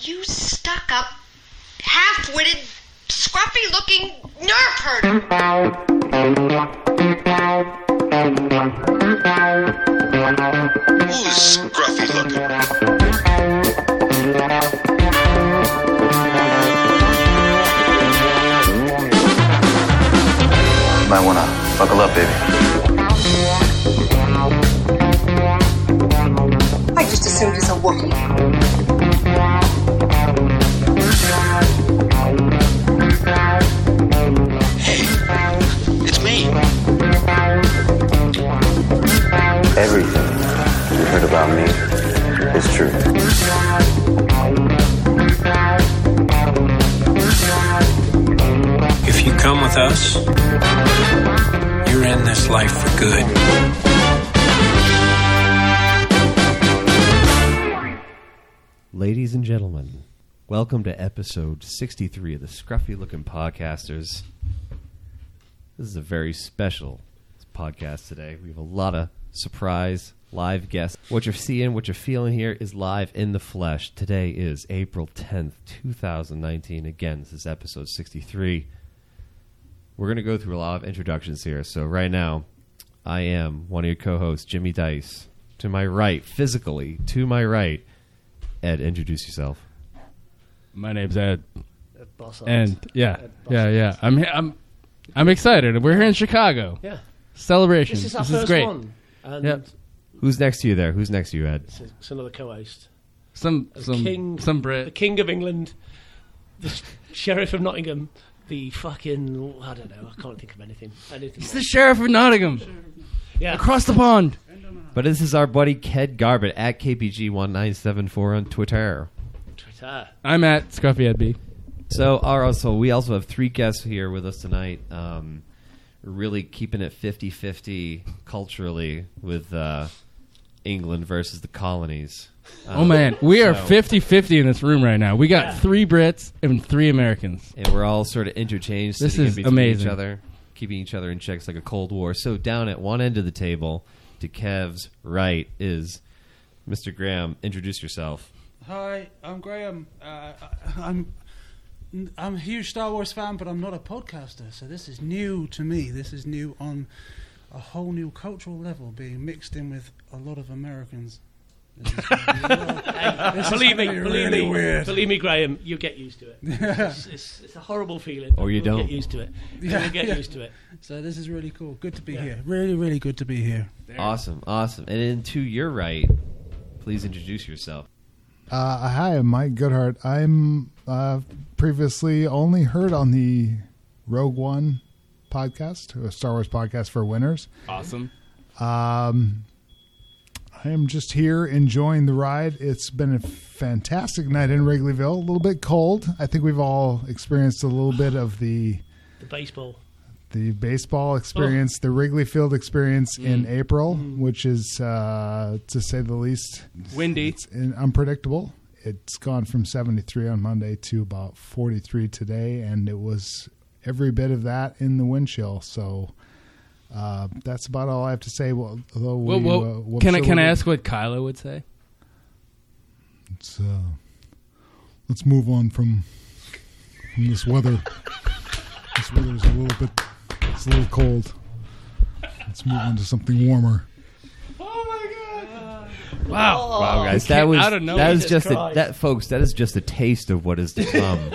you stuck-up, half-witted, scruffy-looking nerve herder. Who's scruffy-looking? I want to buckle up, baby. I just assumed it's a Wookiee. Hey, it's me. Everything you heard about me is true. If you come with us, you're in this life for good. Ladies and gentlemen, welcome to episode 63 of the Scruffy Looking Podcasters. This is a very special podcast today. We have a lot of surprise live guests. What you're seeing, what you're feeling here is live in the flesh. Today is April 10th, 2019. Again, this is episode 63. We're going to go through a lot of introductions here. So right now, I am one of your co-hosts, Jimmy Dice. To my right, physically, to my right, Ed, introduce yourself. My name's Ed. Ed Bossard. And Ed Bossard. I'm excited. We're here in Chicago. Yeah. Celebration. This is our first one. And yep. Who's next to you there? Who's next to you, Ed? It's another co-host. Some Brit. The King of England. The Sheriff of Nottingham. The fucking, I don't know, I can't think of anything. He's the Sheriff of Nottingham. Yeah. Across the pond. But this is our buddy Ked Garbett at KPG1974 on Twitter. I'm at ScruffyEdB. So we also have three guests here with us tonight. Really keeping it 50-50 culturally with England versus the colonies. We are 50-50 in this room right now. We got three Brits and three Americans. And we're all sort of interchanged. This is amazing. Each other, keeping each other in check. It's like a Cold War. So down at one end of the table, to Kev's right, is Mr. Graham. Introduce yourself. Hi, I'm Graham. I'm a huge Star Wars fan, but I'm not a podcaster. So this is new to me. This is new on a whole new cultural level, being mixed in with a lot of Americans. Believe me, Graham, you get used to it. It's a horrible feeling. Or you don't. Get used to it. You get used to it. So this is really cool. Good to be here. Really, really good to be here. Awesome. And then to your right, please introduce yourself. Hi, I'm Mike Goodhart. I'm previously only heard on the Rogue One podcast, a Star Wars podcast for winners. Awesome. I am just here enjoying the ride. It's been a fantastic night in Wrigleyville. A little bit cold. I think we've all experienced a little bit of the baseball experience, the Wrigley Field experience in April, which is, to say the least, windy. It's unpredictable. It's gone from 73 on Monday to about 43 today, and it was every bit of that in the wind chill. So. That's about all I have to say. Can I ask what Kylo would say? Let's move on from this weather. This weather is a little cold. Let's move on to something warmer. Wow, guys, that is just a taste of what is to come.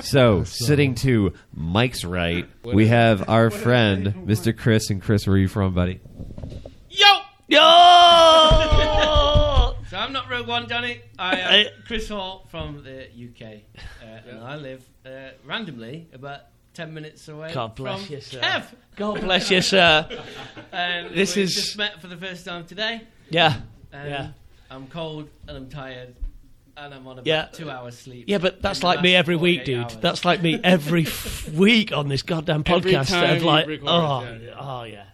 So, sitting to Mike's right, we have our friend, Mr. Chris. And Chris, where are you from, buddy? Yo! So I'm not Rogue One, Johnny. I am Chris Hall from the UK, and I live randomly about 10 minutes away. God bless from you, sir. Kev. God bless you, sir. And just met for the first time today. Yeah. I'm cold and I'm tired. And I'm on about 2 hours sleep. Yeah, but that's like me every week, dude. Hours. That's like me every week on this goddamn podcast. Every time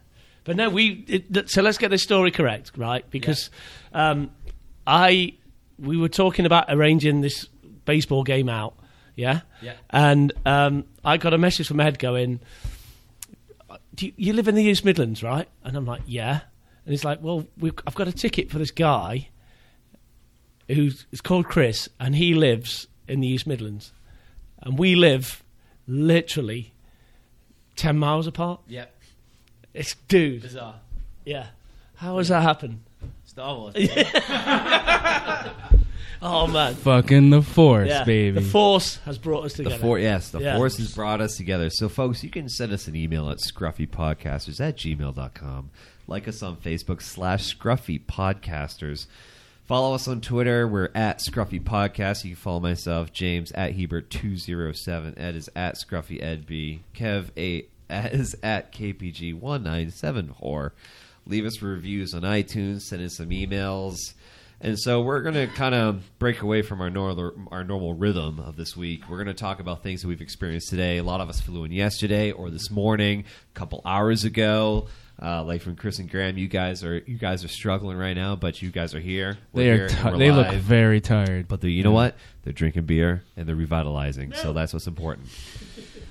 But no, so let's get this story correct, right? Because we were talking about arranging this baseball game out, yeah? Yeah. And I got a message from Ed going, do you live in the East Midlands, right? And I'm like, yeah. And he's like, well, I've got a ticket for this guy. who's is called Chris, and he lives in the East Midlands. And we live literally 10 miles apart. Yep. It's dude. Bizarre. Yeah. How does that happen? Star Wars. Oh, man. Fucking the Force, baby. The Force has brought us together. The Force has brought us together. So, folks, you can send us an email at scruffypodcasters@gmail.com. Like us on Facebook /scruffypodcasters. Follow us on Twitter. We're at Scruffy Podcast. You can follow myself, James, at Hebert207. Ed is at ScruffyEdB. Kev is at KPG1974. Leave us reviews on iTunes. Send us some emails. And so we're going to kind of break away from our normal rhythm of this week. We're going to talk about things that we've experienced today. A lot of us flew in yesterday or this morning, a couple hours ago. Like from Chris and Graham, you guys are struggling right now, but you guys are here. They look very tired. But you know what? They're drinking beer and they're revitalizing. No. So that's what's important.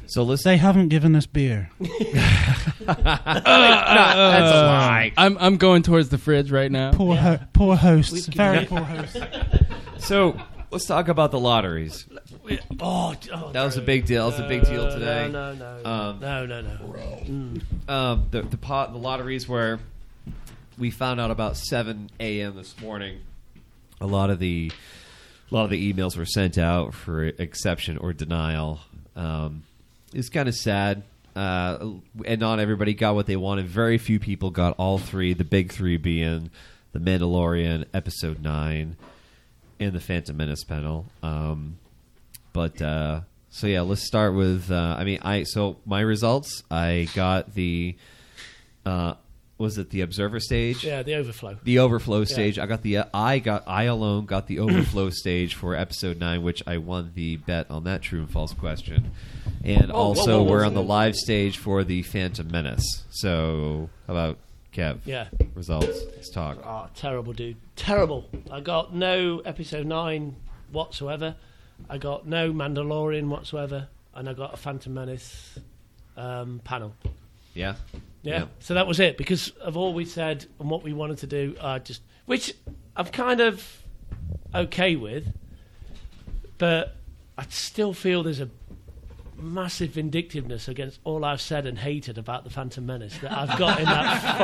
So listen. They haven't given us beer. That's a lie. I'm going towards the fridge right now. Poor hosts. Very poor hosts. So let's talk about the lotteries. That was a big deal. That was a big deal today. No. The lotteries were. We found out about 7 a.m. this morning. A lot of the emails were sent out for exception or denial. It's kind of sad, and not everybody got what they wanted. Very few people got all three. The big three being The Mandalorian, Episode 9, and The Phantom Menace panel. Let's start with. My results. I got the. Was it the Observer stage? Yeah, the Overflow. The Overflow stage. Yeah. I got the. I alone got the Overflow stage for Episode 9, which I won the bet on that true and false question, and we're on the live stage for the Phantom Menace. So how about Kev? Yeah. Results. Let's talk. Oh, terrible, dude. Terrible. I got no Episode 9 whatsoever. I got no Mandalorian whatsoever, and I got a Phantom Menace panel. Yeah. So that was it, because of all we said and what we wanted to do, which I'm kind of okay with, but I still feel there's a massive vindictiveness against all I've said and hated about the Phantom Menace that I've got in that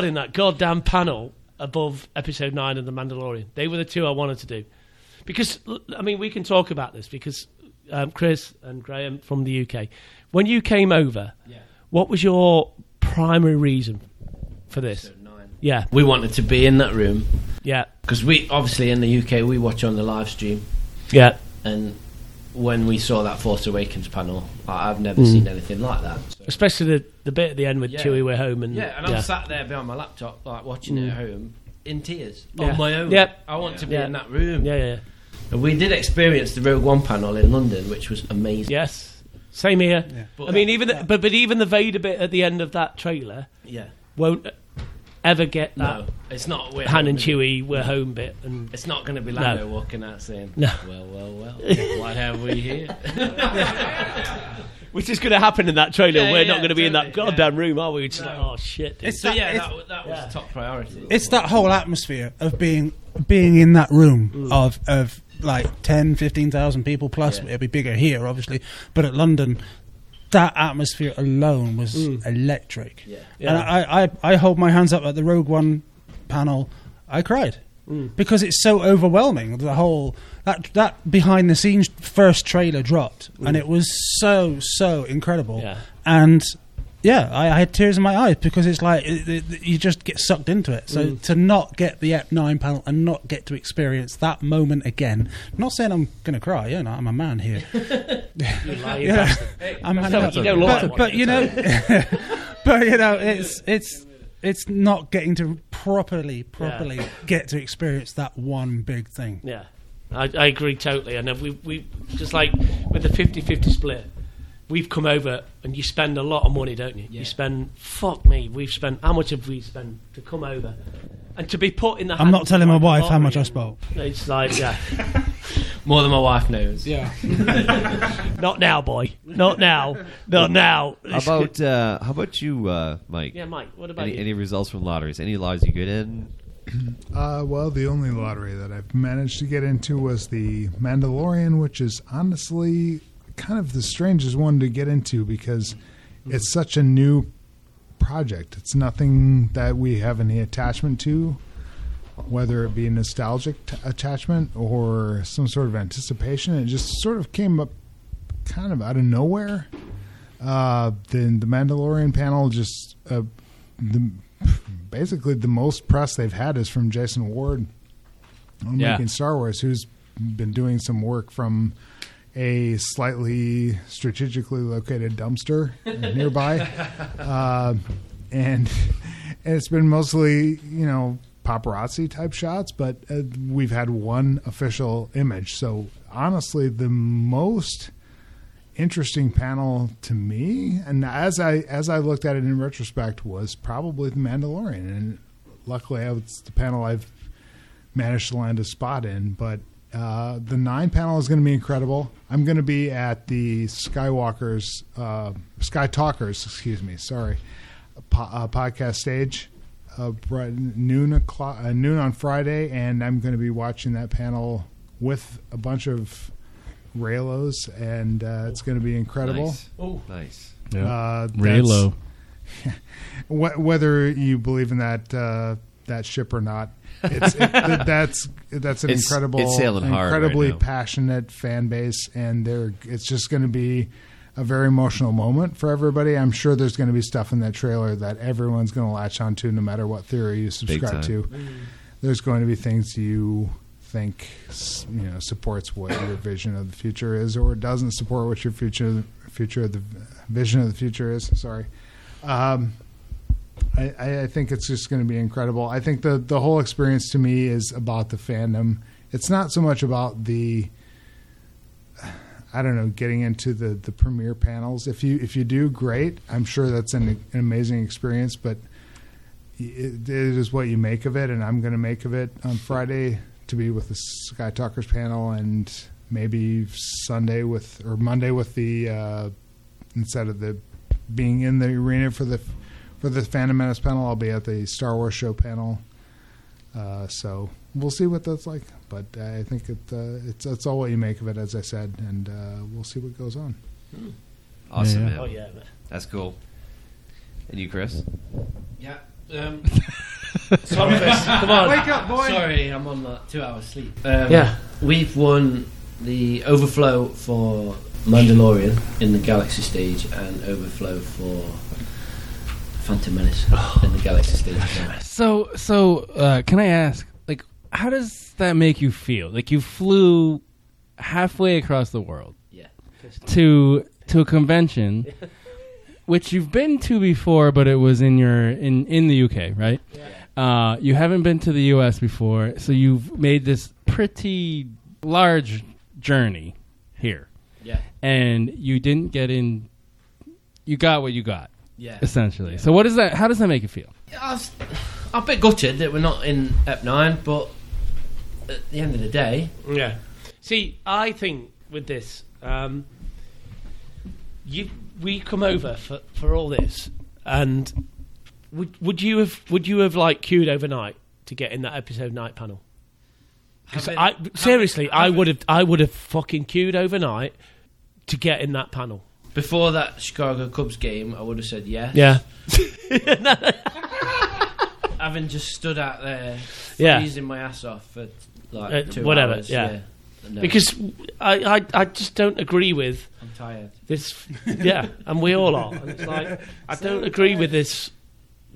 that goddamn panel above Episode 9 and The Mandalorian. They were the two I wanted to do. Because, I mean, we can talk about this, because Chris and Graham from the UK, when you came over, what was your primary reason for this? Episode 9. Yeah. We wanted to be in that room. Yeah. Because we, obviously, in the UK, we watch on the live stream. Yeah. And when we saw that Force Awakens panel, I've never seen anything like that. So. Especially the bit at the end with Chewie, we're home. And I'm sat there behind my laptop, like, watching it at home, in tears, on my own. Yeah. I want to be in that room. Yeah. And we did experience the Rogue One panel in London, which was amazing. Yes, same here. Yeah. But even the Vader bit at the end of that trailer, won't ever get that. No, it's not. Han and Chewie, we're home bit, and it's not going to be Lando walking out saying, "No, well, why have we here?" Which is going to happen in that trailer. We're not going to be in that goddamn room, are we? It's oh shit! Dude. That was top priority. It's that whole atmosphere of being in that room of like 10, 15,000 people plus. It'll be bigger here, obviously, but at London, that atmosphere alone was electric. Yeah. And I hold my hands up at the Rogue One panel. I cried because it's so overwhelming. The whole. That behind the scenes first trailer dropped, and it was so incredible. Yeah. And I had tears in my eyes because it's like you just get sucked into it. So to not get the Ep 9 panel and not get to experience that moment again, I'm not saying I'm going to cry. You know, I'm a man here. You lying bastard. Hey, I'm a man. But it's not getting to properly get to experience that one big thing. Yeah. I agree totally, and we just like with the 50-50 split, we've come over and you spend a lot of money, don't you? Yeah. You spend how much have we spent to come over and to be put in the. I'm not telling my wife how much I spent. It's like more than my wife knows. Yeah, not now, boy. Not now. How about you, Mike? Yeah, Mike. What about you? Any results from lotteries? Any lotteries you good in? Well, the only lottery that I've managed to get into was The Mandalorian, which is honestly kind of the strangest one to get into because it's such a new project. It's nothing that we have any attachment to, whether it be nostalgic attachment or some sort of anticipation. It just sort of came up kind of out of nowhere. Then the Mandalorian panel just basically the most press they've had is from Jason Ward on Making Star Wars, who's been doing some work from a slightly strategically located dumpster nearby. And it's been mostly, you know, paparazzi type shots, but we've had one official image. So honestly, the most interesting panel to me, and as I looked at it in retrospect, was probably The Mandalorian. And luckily it's the panel I've managed to land a spot in, but the 9 panel is going to be incredible. I'm going to be at the Sky Talkers podcast stage noon on Friday, and I'm going to be watching that panel with a bunch of Raylos, and it's going to be incredible. Nice. Oh, nice. Yeah. Raylo. Whether you believe in that ship or not, that's an incredibly passionate fan base, and it's just going to be a very emotional moment for everybody. I'm sure there's going to be stuff in that trailer that everyone's going to latch onto, no matter what theory you subscribe to. There's going to be things you think supports what your vision of the future is, or doesn't support what your vision of the future is. Sorry, I think it's just going to be incredible. I think the whole experience to me is about the fandom. It's not so much about getting into the premiere panels. If you do, great. I'm sure that's an amazing experience, but it is what you make of it, and I'm going to make of it on Friday. To be with the Sky Talkers panel, and maybe Monday with the instead of the being in the arena for the Phantom Menace panel, I'll be at the Star Wars show panel. So we'll see what that's like, but I think it's all what you make of it, as I said, and we'll see what goes on. Awesome, yeah. Man. Oh yeah, man. That's cool. And you, Chris? Yeah. Come on. Wake up, boy. Sorry, I'm on like 2 hours sleep. We've won the overflow for Mandalorian in the Galaxy stage and overflow for Phantom Menace in the Galaxy stage. So, can I ask, like, how does that make you feel? Like, you flew halfway across the world to a convention. Which you've been to before, but it was in your in the UK, right? Yeah. You haven't been to the US before, so you've made this pretty large journey here. Yeah. And you didn't get in. You got what you got. Yeah. Essentially. Yeah. So what is that? How does that make you feel? I'm a bit gutted that we're not in EP9, but at the end of the day, yeah. See, I think with this, we come over for all this, and would you have like queued overnight to get in that episode 9 panel? Because I would have fucking queued overnight to get in that panel. Before that Chicago Cubs game, I would have said yes. Yeah. Having just stood out there, freezing my ass off for like 2 hours. Yeah. No. Because I just don't agree with... I'm tired. This, yeah, and we all are. And it's like, I don't agree with this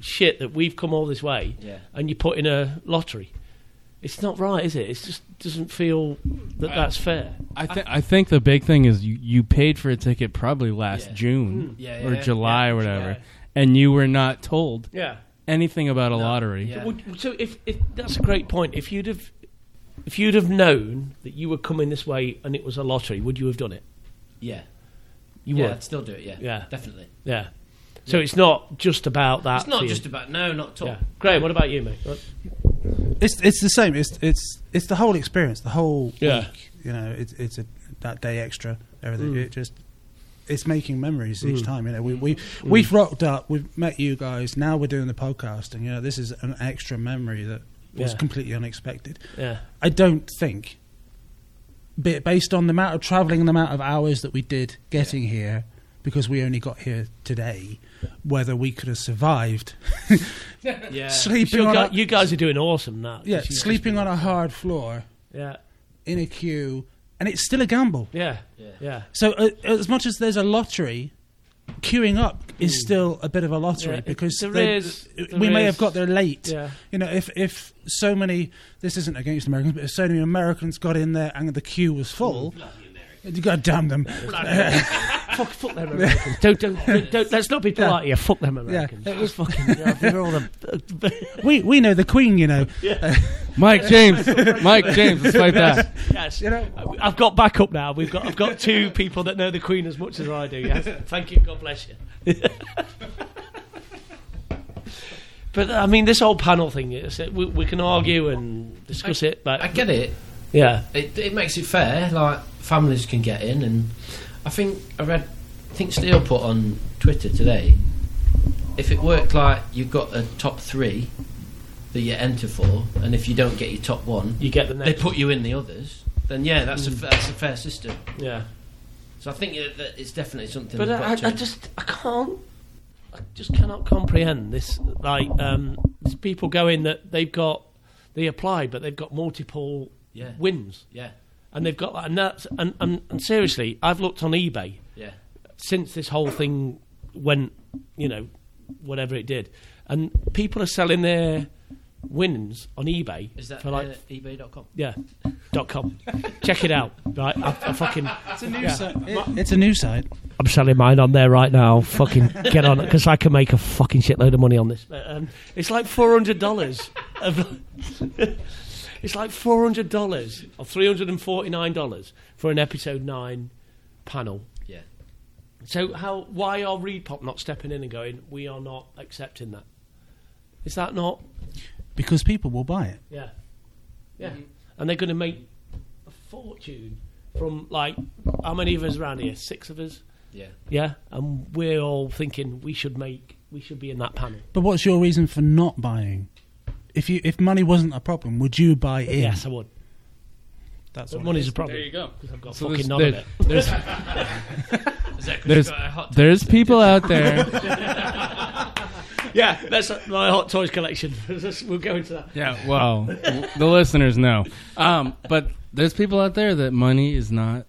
shit that we've come all this way and you put in a lottery. It's not right, is it? It just doesn't feel that that's fair. I think the big thing is you paid for a ticket probably last June or July or whatever, and you were not told anything about a lottery. Yeah. So if that's a great point. If you'd have known that you were coming this way and it was a lottery, would you have done it? Yeah. You would? Yeah, I'd still do it, yeah. Definitely. Yeah. So it's not just about that. It's not just about... No, not at all. Yeah. Graham, what about you, mate? It's the same. It's the whole experience, the whole week. You know, it's that day extra, everything. It's making memories each time. You know, we've rocked up, we've met you guys, now we're doing the podcast, and, you know, this is an extra memory that It was completely unexpected. Yeah. I don't think, based on the amount of travelling and the amount of hours that we did getting here, because we only got here today, whether we could have survived. Sleeping on you guys are doing awesome now. Yeah, sleeping on a hard floor. Yeah. In a queue, and it's still a gamble. Yeah. So as much as there's a lottery, queuing up is still a bit of a lottery because we may have got there late. Yeah. You know, if so many, this isn't against Americans, but if so many Americans got in there and the queue was full, you got to damn them. Fuck them Americans. Don't, let's not be polite here. Fuck them Americans. It was fucking. They're all the we know the Queen, you know. Yeah. Mike James, let's play that. Yes. You know, I've got backup now. I've got two people that know the Queen as much as I do. Yes. Thank you. God bless you. But I mean, this whole panel thing. We can argue and discuss it, but I get it. Yeah, it makes it fair. Like families can get in, and I think I think Steele put on Twitter today. If it worked, like you've got a top three that you enter for, and if you don't get your top one, you get the next. They put you in the others. Then that's a fair system. Yeah. So I think that it's definitely something. But I just cannot comprehend this. Like, there's people going that they apply, but they've got multiple. Yeah. Wins, yeah, and they've got that, and seriously, I've looked on eBay, since this whole thing went, you know, whatever it did, and people are selling their wins on eBay. Is that for like eBay.com? Yeah, .com. Check it out, right? I fucking. It's a new site. It's a new site. I'm selling mine on there right now. Fucking get on it because I can make a fucking shitload of money on this. It's like $400 of. It's like $400 or $349 for an Episode 9 panel. Yeah. So why are Reed Pop not stepping in and going, we are not accepting that? Is that not... Because people will buy it. Yeah. Yeah. Mm-hmm. And they're going to make a fortune from, like, how many of us around here? 6 of us? Yeah. Yeah? And we're all thinking we should be in that panel. But what's your reason for not buying? If money wasn't a problem, would you buy in? Yes, I would. That's what money's a problem. There you go. I've got so fucking none of it. There's people out there. Yeah, that's my hot toys collection. We'll go into that. Yeah, well, the listeners know. But there's people out there that money is not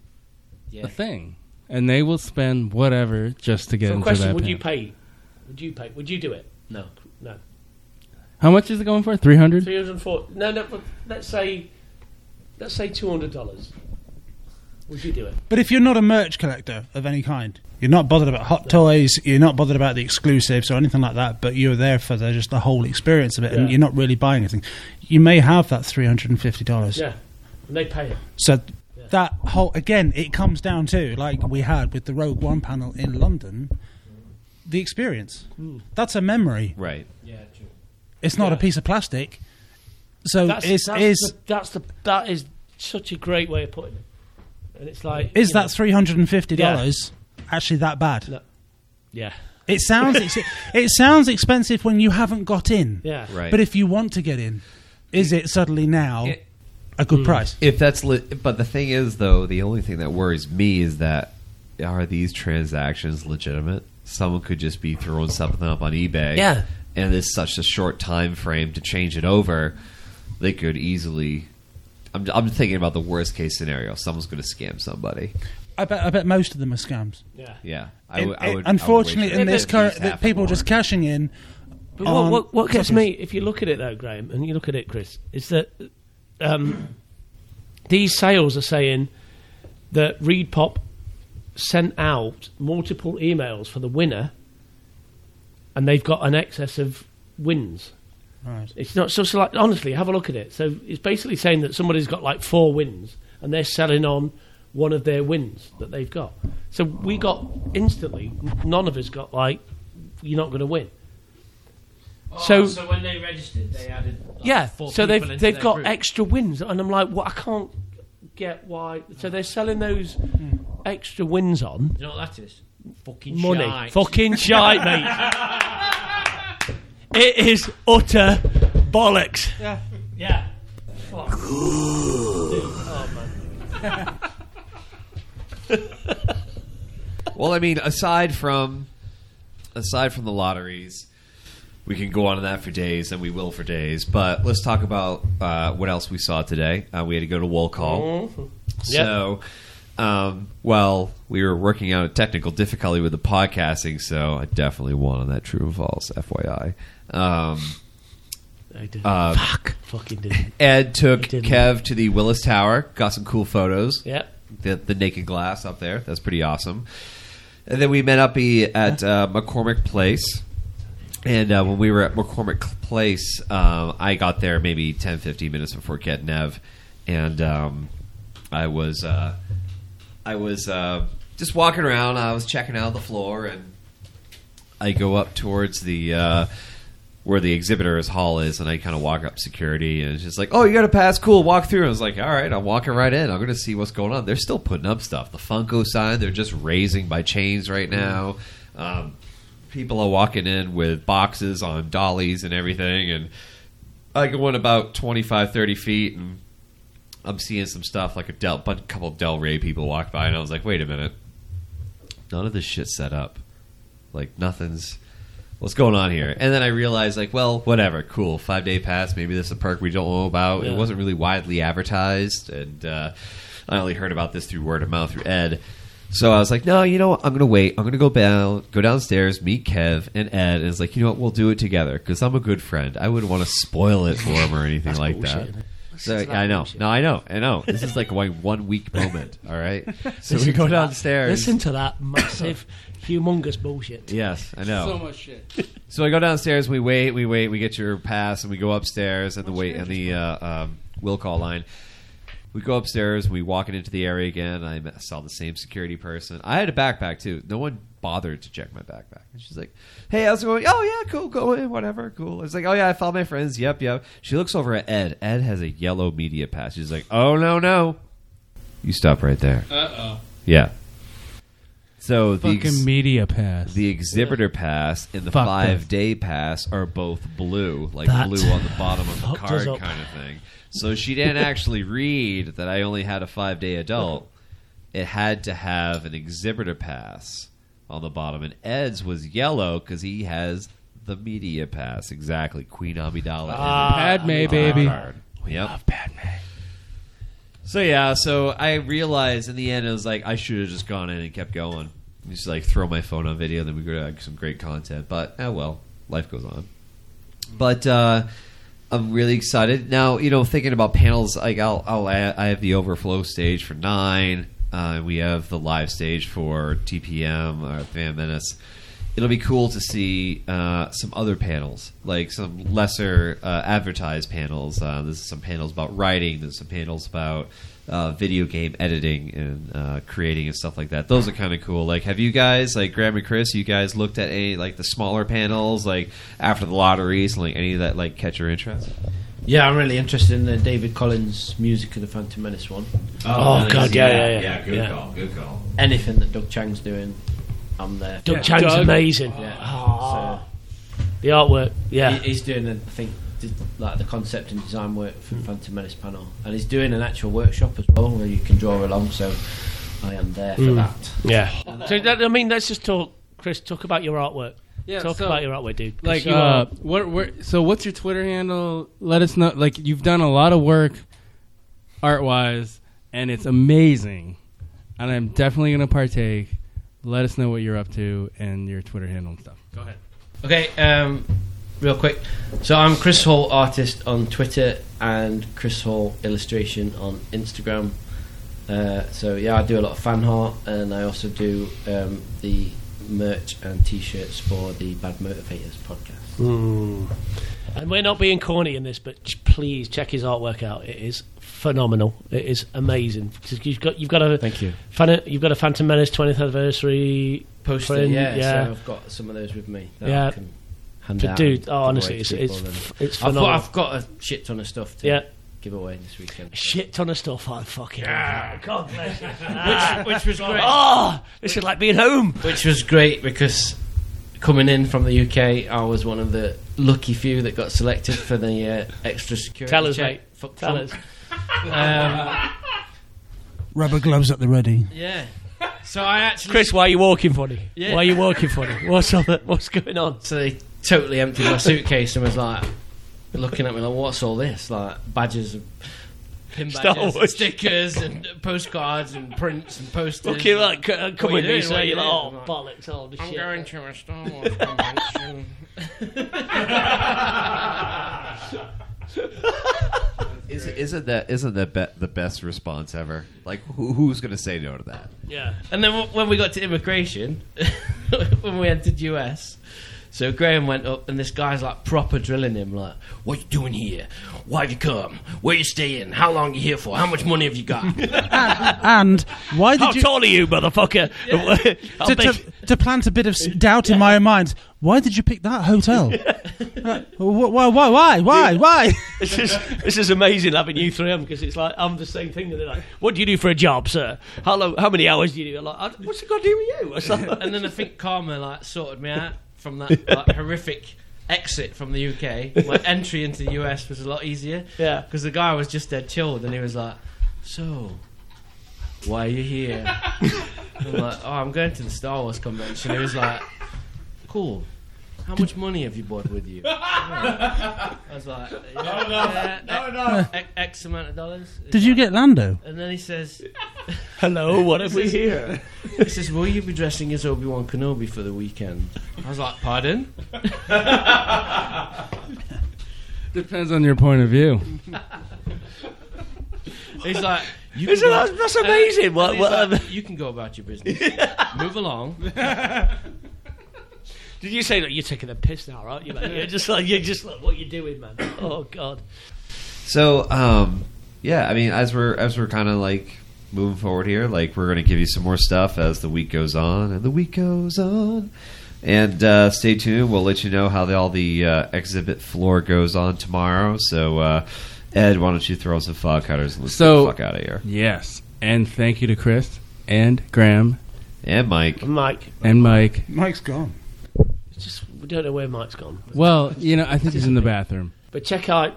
a thing, and they will spend whatever just to get into that. So, question: would you pay? Would you pay? Would you do it? No. How much is it going for? 300? 340. No. But let's say $200. Would you do it? But if you're not a merch collector of any kind, you're not bothered about hot toys, you're not bothered about the exclusives or anything like that. But you're there for just the whole experience of it, and you're not really buying anything. You may have that $350. Yeah, and they pay it. So that whole it comes down to like we had with the Rogue One panel in London, the experience. Ooh. That's a memory, right? Yeah. True. It's not a piece of plastic, so that is such a great way of putting it. And it's like is that $350 actually that bad? No. Yeah, it sounds it sounds expensive when you haven't got in. Yeah, right. But if you want to get in, is it suddenly now a good price? If that's but the thing is though, the only thing that worries me is that are these transactions legitimate? Someone could just be throwing something up on eBay. Yeah. And it's such a short time frame to change it over, they could easily... I'm thinking about the worst-case scenario. Someone's going to scam somebody. I bet most of them are scams. Yeah. Yeah. Unfortunately, in this current... People are just cashing in. But what gets me, if you look at it, though, Graham, and you look at it, Chris, is that these sales are saying that Reed Pop sent out multiple emails for the winner... And they've got an excess of wins. Right. It's not so like honestly, have a look at it. So it's basically saying that somebody's got like 4 wins, and they're selling on one of their wins that they've got. So we got instantly. None of us got like you're not going to win. Oh, so when they registered, they added 4. So they've got extra wins, and I'm like, well, I can't get why. So they're selling those extra wins on. You know what that is? Fucking money. Shite. Fucking shite, mate. It is utter bollocks. Yeah. Yeah. Fuck. Dude, oh my. Well, I mean, aside from the lotteries, we can go on to that for days, and we will for days. But let's talk about what else we saw today. We had to go to Woll Call. Mm-hmm. So, well, we were working out a technical difficulty with the podcasting, so I definitely won on that true or false, FYI. I didn't. Fucking didn't. Ed took Kev to the Willis Tower, got some cool photos. Yep. The naked glass up there. That's pretty awesome. And then we met up at McCormick Place. And when we were at McCormick Place, I got there maybe 10, 15 minutes before Kat Nev. And I was just walking around. I was checking out the floor. And I go up towards the... where the exhibitor's hall is, and I kind of walk up security, and it's just like, oh, you got to pass, cool, walk through. And I was like, all right, I'm walking right in. I'm going to see what's going on. They're still putting up stuff. The Funko sign, they're just raising by chains right now. People are walking in with boxes on dollies and everything, and I go in about 25, 30 feet, and I'm seeing some stuff, like a couple of Del Rey people walk by, and I was like, wait a minute. None of this shit's set up. Like, nothing's... What's going on here? And then I realized, like, well, whatever, cool, 5-day pass, maybe this is a perk we don't know about. Yeah. It wasn't really widely advertised, and I only heard about this through word of mouth through Ed. So I was like, no, you know what, I'm going to wait. I'm going to go downstairs, meet Kev and Ed, and it's like, you know what, we'll do it together, because I'm a good friend. I wouldn't want to spoil it for him or anything like bullshit. That. So, yeah, I know. Bullshit. No, I know. This is like a one-week moment, all right? So we go downstairs. Listen to that massive... humongous bullshit. Yes, I know. So much shit. So I go downstairs, we wait, we get your pass, and we go upstairs at the wait and the will call line. We go upstairs, we walking into the area again. I saw the same security person. I had a backpack too. No one bothered to check my backpack. And she's like, hey, how's it going? Oh yeah, cool, go in, whatever, cool. It's like, oh yeah, I followed my friends, yep. She looks over at Ed. Ed has a yellow media pass. She's like, oh no. You stop right there. Uh-oh. Yeah. So the fucking media pass, the exhibitor pass, and the 5-day pass are both blue, like that blue on the bottom of the card kind of thing. So she didn't actually read that I only had a 5-day adult. It had to have an exhibitor pass on the bottom, and Ed's was yellow because he has the media pass. Exactly, Queen Amidala. Padme, baby. Card. We love Padme. So yeah, I realized in the end it was like I should have just gone in and kept going. Just like throw my phone on video, then we go to like, some great content. But oh well, life goes on. But I'm really excited now. You know, thinking about panels, like I have the overflow stage for 9. We have the live stage for TPM or Phantom Menace. It'll be cool to see some other panels, like some lesser advertised panels. There's some panels about writing. There's some panels about video game editing and creating and stuff like that. Those are kind of cool. Like, have you guys, like Graham and Chris, you guys looked at any like the smaller panels, like after the lotteries, and, like any of that, like catch your interest? Yeah, I'm really interested in the David Collins music of the Phantom Menace one. Oh God, yeah. Good call. Anything that Doug Chang's doing. I'm there. Doug Chang's amazing. Yeah. Oh. So, the artwork, yeah. He's doing, the concept and design work for Phantom Menace panel. And he's doing an actual workshop as well where you can draw along, so I am there for that. Yeah. So, let's just talk, Chris, about your artwork. Yeah, talk about your artwork, dude. Like, so what's your Twitter handle? Let us know. Like, you've done a lot of work art-wise, and it's amazing. And I'm definitely going to partake. Let us know what you're up to and your Twitter handle and stuff. Go ahead. Okay, real quick. So I'm Chris Hall Artist on Twitter and Chris Hall Illustration on Instagram. I do a lot of fan art, and I also do the merch and T-shirts for the Bad Motivators podcast. Ooh. And we're not being corny in this, but please check his artwork out. It is phenomenal. It is amazing. You've got a Phantom Menace 20th anniversary poster. Yeah. So I've got some of those with me. I can hand out. Dude, honestly, it's phenomenal. I've got a shit ton of stuff to give away this weekend. Shit ton of stuff. I fucking God bless you. which was great. Oh, this is like being home. Which was great because coming in from the UK, I was one of the lucky few that got selected for the extra security. Tell us, mate. Tell us. Rubber gloves at the ready. Yeah. So I actually, Chris, why are you walking funny? Yeah. Why are you walking funny? What's going on? So they totally emptied my suitcase and was like, looking at me like, what's all this? Like badges, and pin badges, and stickers, and postcards, and prints, and posters. Okay, like come with me, so you're like, oh bollocks, all this shit. I'm going to a Star Wars convention. Isn't that the best response ever? Like, who's going to say no to that? Yeah. And then when we got to immigration, when we entered US, so Graham went up and this guy's like proper drilling him, like, what you doing here? Why have you come? Where you staying? How long you here for? How much money have you got? and why did you... How tall are you, motherfucker? Yeah. to plant a bit of doubt in my own mind, why did you pick that hotel? Why? This is amazing having you three on, because it's like, I'm the same thing. They're like, what do you do for a job, sir? How many hours do you do? I'm like, what's it got to do with you? And then I think karma like sorted me out from that like, horrific exit from the UK. My entry into the US was a lot easier. Yeah. Because the guy was just dead chilled and he was like, so, why are you here? I'm like, oh, I'm going to the Star Wars convention. He was like, cool. How much money have you brought with you? I was like, X amount of dollars. Did you get Lando? And then he says, hello, what have we here? He says, will you be dressing as Obi-Wan Kenobi for the weekend? I was like, pardon? Depends on your point of view. He's like, that's amazing. You can go about your business. Move along. Did you say that you're taking a piss now, right? You're just like what you're doing, man. Oh God. So, I mean, as we're kind of like moving forward here, like we're going to give you some more stuff as the week goes on, and stay tuned. We'll let you know how all the exhibit floor goes on tomorrow. So, Ed, why don't you throw some fog cutters and let's get the fuck out of here? Yes, and thank you to Chris and Graham and Mike. Mike's gone. We don't know where Mike's gone. Well, I think he's in the bathroom. But check out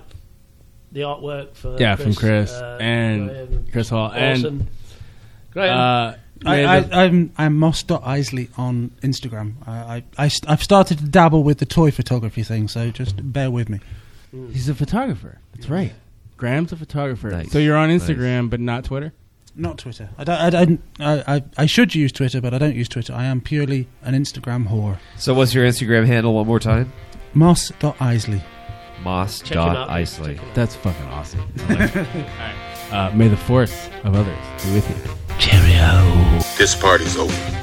the artwork from Chris and Graham. Chris Hall and Graham. I'm Mos.Eisley on Instagram. I've started to dabble with the toy photography thing, so just bear with me. He's a photographer. That's right. Graham's a photographer. Nice. So you're on Instagram, but not Twitter. Not Twitter. I should use Twitter, but I don't use Twitter. I am purely an Instagram whore. So what's your Instagram handle one more time? Mos.Eisley. Mos.Eisley. That's fucking awesome. All right. May the force of others be with you. Cheerio. This party's over.